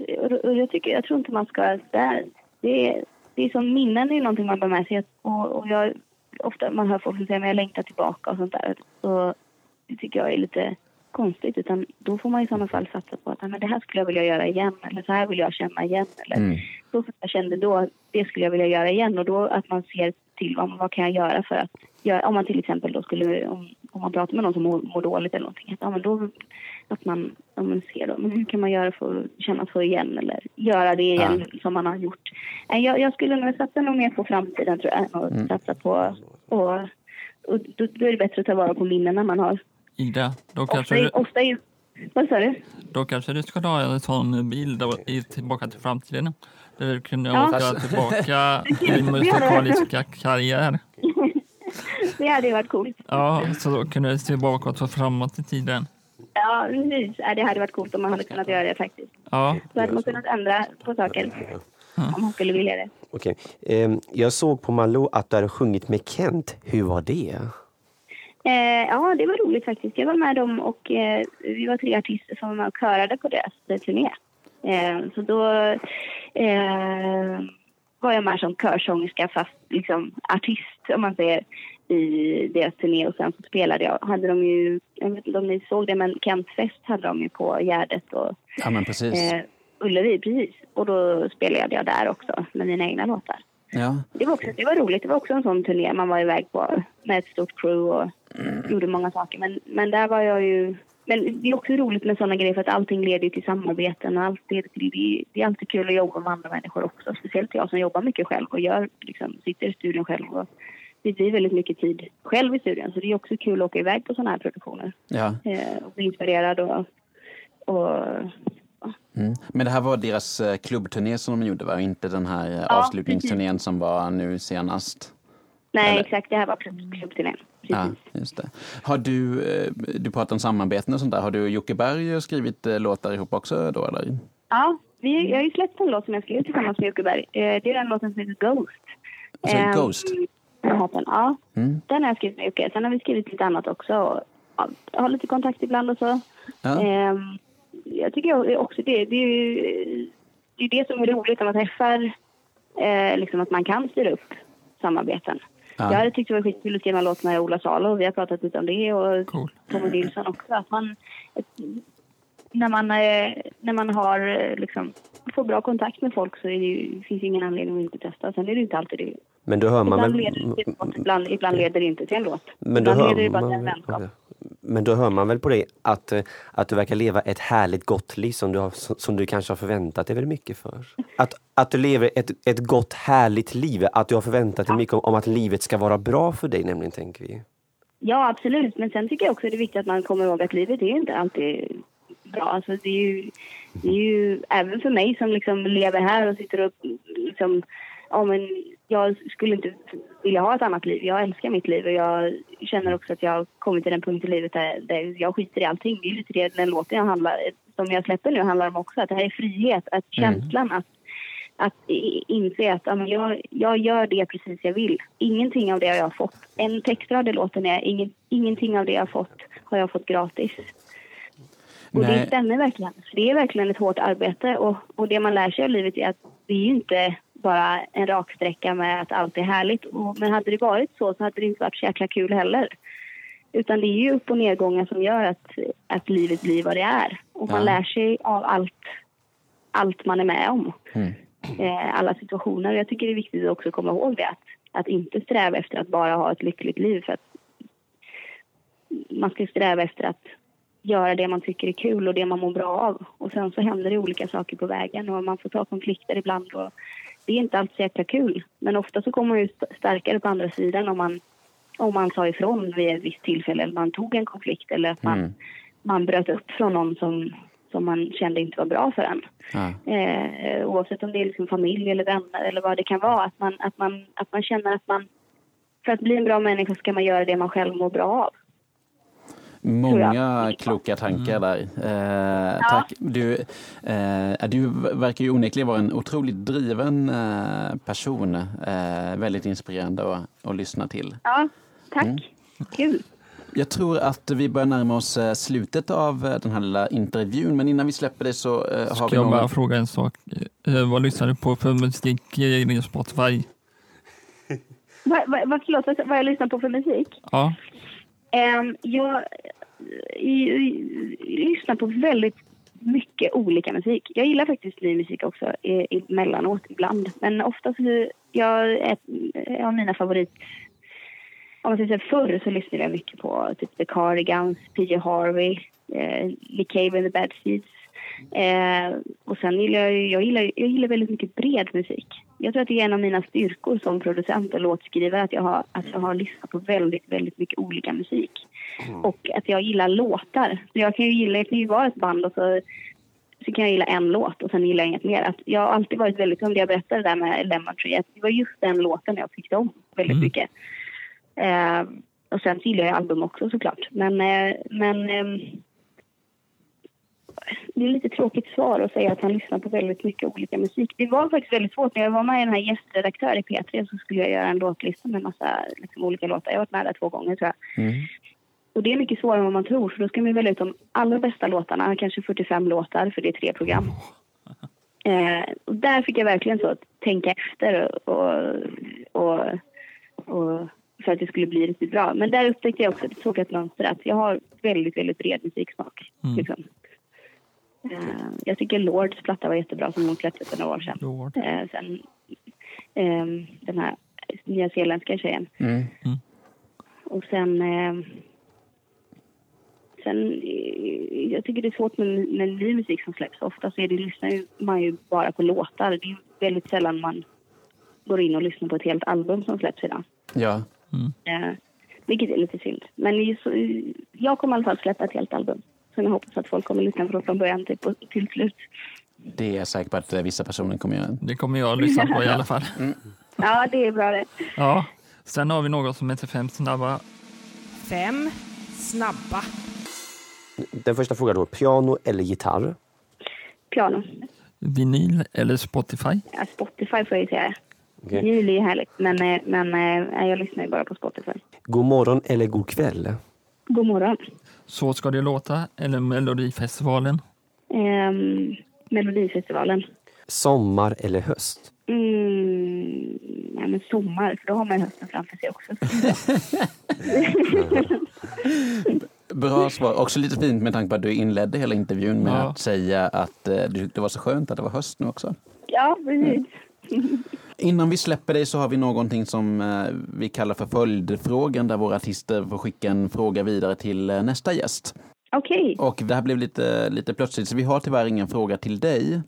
och jag, tycker, jag tror inte man ska... Det, det är som minnen är någonting man bär med sig. Och, och jag, ofta man hör folk säga att jag längtar tillbaka och sånt där. Så det tycker jag är lite konstigt. Utan då får man i sådana fall satsa på att men det här skulle jag vilja göra igen. Eller så här vill jag känna igen. Eller mm. så jag kände då det skulle jag vilja göra igen. Och då att man ser till vad, vad kan jag göra för att... Ja, om man till exempel då skulle... Om, om man pratar med någon som mår, mår dåligt eller någonting. Att, ja, men då, att man, om man ser då, men hur kan man göra för att känna så igen? Eller göra det igen ja. som man har gjort. Jag, jag skulle nog satsa nog mer på framtiden tror jag. Och mm. satsa på... Och, och då, då är det bättre att ta vara på minnen man har. Ida, då kanske ofta, du... Ofta är, vad sa du? Då kanske du ska ta en sån bil då, i, tillbaka till framtiden. Där du kunde ja. åka tillbaka till musikaliska karriär. Det hade ju varit coolt. Ja, så då kunde jag se bakåt och framåt i tiden. Ja, precis. Det hade varit coolt om man hade kunnat göra det faktiskt. Ja. Så hade man kunnat ändra på saker. Ja. Om man skulle vilja det. Okej. Jag såg på Malou att du hade sjungit med Kent. Hur var det? Ja, det var roligt faktiskt. Jag var med dem och vi var tre artister som var körade på deras turné. Så då... var jag med som körsångerska fast liksom artist om man säger i deras turné och sen så spelade jag. Hade de ju, jag vet inte om ni såg det men Kentfest hade de ju på Gärdet och ja, men precis. Eh, Ullevi precis och då spelade jag där också med mina egna låtar. Ja. Det var också, det var roligt, det var också en sån turné man var iväg på med ett stort crew och mm. gjorde många saker men, men där var jag ju men det är också roligt med sådana grejer för att allting leder till samarbeten och allt det, det, det är alltid kul att jobba med andra människor också. Speciellt jag som jobbar mycket själv och gör, liksom, sitter i studion själv och det blir väldigt mycket tid själv i studion. Så det är också kul att åka iväg på sådana här produktioner. Ja. Eh, och bli inspirerad och... och ja. Mm. Men det här var deras klubbturné som de gjorde, var inte den här ja, avslutningsturnén precis. Som var nu senast? Nej, eller? Exakt. Det här var klubbturnén. Ja, just det. Har du, du pratat om samarbeten och sånt där. Har du och Jocke Berg skrivit låtar ihop också då? Eller? Ja, vi, jag har ju släppt en låt som jag skrev tillsammans med Jocke Berg. Det är den låten som heter Ghost. Alltså um, Ghost? Ja, mm. den har jag skrivit med Jocke. Sen har vi skrivit lite annat också. Och, ja, jag har lite kontakt ibland och så. Ja. Um, jag tycker också det. Det är ju det, är det som är roligt när man träffar eh, liksom att man kan styra upp samarbeten. Ja. Jag hade tyckt det var skitkul att skriva en låt med Ola Salo. Vi har pratat lite om det och cool. Tommy Nilsson också. Att man, när, man, när man har liksom, får bra kontakt med folk så är det ju, finns det ingen anledning att inte testa. Sen är det inte alltid det. Men då hör man ibland, väl... leder det till, ibland, ibland leder det inte till en låt. Men då, hör man... Men då hör man väl på dig att, att du verkar leva ett härligt gott liv som du, har, som du kanske har förväntat dig väldigt mycket för. Att, att du lever ett, ett gott, härligt liv. Att du har förväntat dig mycket om, om att livet ska vara bra för dig nämligen, tänker vi. Ja, absolut. Men sen tycker jag också att det är viktigt att man kommer ihåg att livet är inte alltid bra. Alltså, det är ju, det är ju även för mig som liksom lever här och sitter upp liksom... Ja, men jag skulle inte vilja ha ett annat liv. Jag älskar mitt liv och jag känner också att jag har kommit till den punkt i livet där, där jag skiter i allting. Det är lite det den låten jag handlar, som jag släpper nu handlar om också. Att det här är frihet, att känslan mm. att att inse att ja, jag, jag gör det precis jag vill. Ingenting av det har jag fått. En textrad i låten är ingen, ingenting av det jag har fått har jag fått gratis. Och Nej. Det stämmer verkligen. Det är verkligen ett hårt arbete. Och, och det man lär sig av livet är att det är ju inte bara en raksträcka med att allt är härligt. Och, men hade det varit så så hade det inte varit så jäkla kul heller. Utan det är ju upp- och nedgångar som gör att, att livet blir vad det är. Och man ja. lär sig av allt, allt man är med om. Mm. Eh, alla situationer. Och jag tycker det är viktigt också att komma ihåg det. Att, att inte sträva efter att bara ha ett lyckligt liv. För att man ska sträva efter att göra det man tycker är kul och det man mår bra av. Och sen så händer det olika saker på vägen. Och man får ta konflikter ibland. Och det är inte alltid så jäkla kul. Men ofta så kommer man ju starkare på andra sidan om man... Om man sa ifrån vid ett visst tillfälle eller man tog en konflikt eller att man, mm. man bröt upp från någon som, som man kände inte var bra för en. Ah. Eh, oavsett om det är liksom familj eller vänner eller vad det kan vara. Att man, att, man, att man känner att man, för att bli en bra människa ska man göra det man själv mår bra av. Många kloka tankar där. Eh, ja. Tack. Du, eh, du verkar ju onekligen vara en otroligt driven eh, person. Eh, väldigt inspirerande att, att lyssna till. Ja, tack. Mm. Kul. Jag tror att vi börjar närma oss slutet av den här lilla intervjun. Men innan vi släpper det så eh, har Ska vi... Ska jag någon... bara fråga en sak? Eh, vad lyssnar du på för musik i Spotify? va, va, va, förlåt, vad jag lyssnar på för musik? Ja. Jag lyssnar på väldigt mycket olika musik. Jag gillar faktiskt ny musik också emellanåt ibland. Men ofta så jag är jag har mina favorit. Om man ska säga förr så lyssnade jag mycket på typ The Cardigans, P J Harvey, eh, Nick Cave and the Bad Seeds. Eh, och sen gillar jag, jag gillar jag gillar väldigt mycket bred musik. Jag tror att det är en av mina styrkor som producent och låtskrivare att jag har att jag har lyssnat på väldigt väldigt mycket olika musik. Mm. Och att jag gillar låtar. Så jag kan ju gilla jag kan ju vara ett band och så så kan jag gilla en låt och sen gillar jag inget mer. Att jag har alltid varit väldigt som jag berättade där med Lemon Tree. Att det var just den låten jag tyckte om väldigt mm. mycket. Eh, och sen gillar jag album också såklart. Men eh, men eh, det är lite tråkigt svar att säga att han lyssnar på väldigt mycket olika musik. Det var faktiskt väldigt svårt. När jag var med i den här gästredaktören i P tre så skulle jag göra en låtlista med en massa liksom, olika låtar. Jag har varit med där två gånger tror jag. Mm. Och det är mycket svårare än vad man tror. För då ska man välja ut de allra bästa låtarna. Kanske fyrtiofem låtar för det är tre program. Eh, och där fick jag verkligen så att tänka efter och, och, och för att det skulle bli riktigt bra. Men där upptäckte jag också att det såg ett mönster att jag har väldigt, väldigt bred musiksmak. Mm. Liksom. Uh, jag tycker Lords platta var jättebra som hon släppte för några år sedan. Uh, sen uh, den här nya zeeländska tjejen. Mm. Mm. Och sen uh, sen uh, jag tycker det är svårt med, med ny musik som släpps. Ofta så är det, lyssnar ju, man ju bara på låtar. Det är väldigt sällan man går in och lyssnar på ett helt album som släpps idag. Ja. Mm. Uh, vilket är lite synd. Men just, uh, jag kommer i alla fall släppa ett helt album. Så jag hoppas att folk kommer lyssna från början till, till slut. Det är säkert att vissa personer kommer göra. Det kommer jag att lyssna på i alla fall. Mm. Ja, det är bra det. Ja, sen har vi något som heter fem snabba. Fem snabba. Den första frågan då, piano eller gitarr? Piano. Vinyl eller Spotify? Ja, Spotify får jag säga. Okay. Vinyl är härligt, men, men jag lyssnar ju bara på Spotify. God morgon eller god kväll? God morgon. Så ska det låta eller Melodifestivalen? Um, Melodifestivalen. Sommar eller höst? Mm, ja, men sommar, för då har man hösten framför sig också. Bra svar. Också lite fint med tanke på att du inledde hela intervjun med ja. att säga att det var så skönt att det var höst nu också. Ja, precis. Mm. Innan vi släpper dig så har vi någonting som vi kallar för följdfrågan där våra artister får skicka en fråga vidare till nästa gäst. Okej. Okay. Och det här blev lite, lite plötsligt så vi har tyvärr ingen fråga till dig.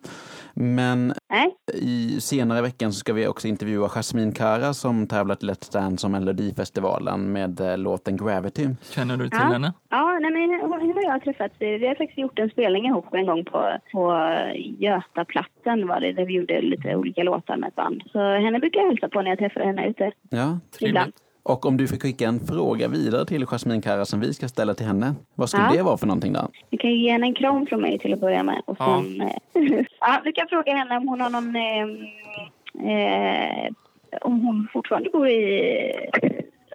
Men äh? i senare veckan så ska vi också intervjua Jasmine Kara som tävlat Let's Dance som Melodifestivalen med låten Gravity. Känner du till ja. henne? Ja, nej, men henne har jag träffat. Vi har faktiskt gjort en spelning ihop en gång på, på Götaplatsen var det, där vi gjorde lite olika låtar med ett band. Så henne brukar jag hälsa på när jag träffar henne ute. Ja, trevligt. Och om du fick skicka en fråga vidare till Jasmine Kara som vi ska ställa till henne. Vad skulle ja. det vara för någonting då? Du kan ge henne en kram från mig till att börja med. Och sen, ja. ja, du kan fråga henne om hon har någon... Eh, om hon fortfarande bor i...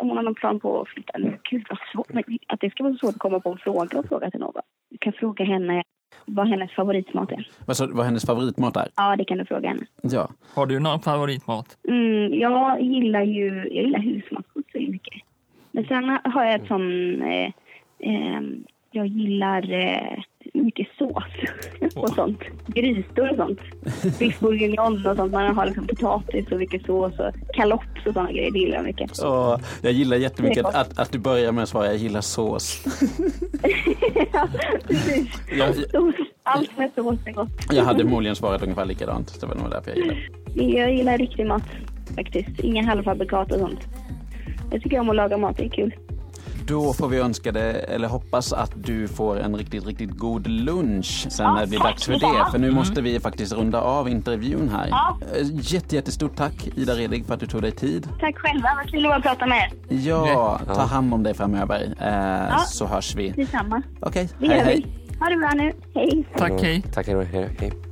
Om hon har någon plan på att flytta. Gud vad svårt. Att det ska vara så svårt att komma på en fråga och fråga till någon. Du kan fråga henne vad hennes favoritmat är. Alltså, vad hennes favoritmat är? Ja, det kan du fråga henne. Ja. Har du någon favoritmat? Mm, jag gillar ju jag gillar husmaskor så mycket. Men sen har jag ett sån... Eh, eh, jag gillar eh, mycket sås och oh. sånt. Grytor och sånt. Biff bourguignon och sånt. Man har liksom potatis och mycket sås och kalops och sådana grejer. Det gillar jag mycket. Så, jag gillar jättemycket att, att, att du börjar med att svara jag gillar sås. Ja, precis. Jag, jag, Allt med sås är gott. Jag hade möjligen svarat ungefär likadant. Det var nog därför jag gillar. Jag gillar riktig mat faktiskt. Inga halvfabrikat och sånt. Jag tycker om att laga mat. Det är kul. Då får vi önska det, eller hoppas att du får en riktigt, riktigt god lunch sen ja, när det blir dags för det. För nu måste vi faktiskt runda av intervjun här. Ja. Jätte, jättestort tack Ida Reding för att du tog dig tid. Tack själva, vad kul att prata med er. Ja, ta hand om dig framöver. Eh, ja. Så hörs vi. Detsamma. Okej, okay. hej hej. Ha det bra nu, hej. Tack, hej. Tack, hej.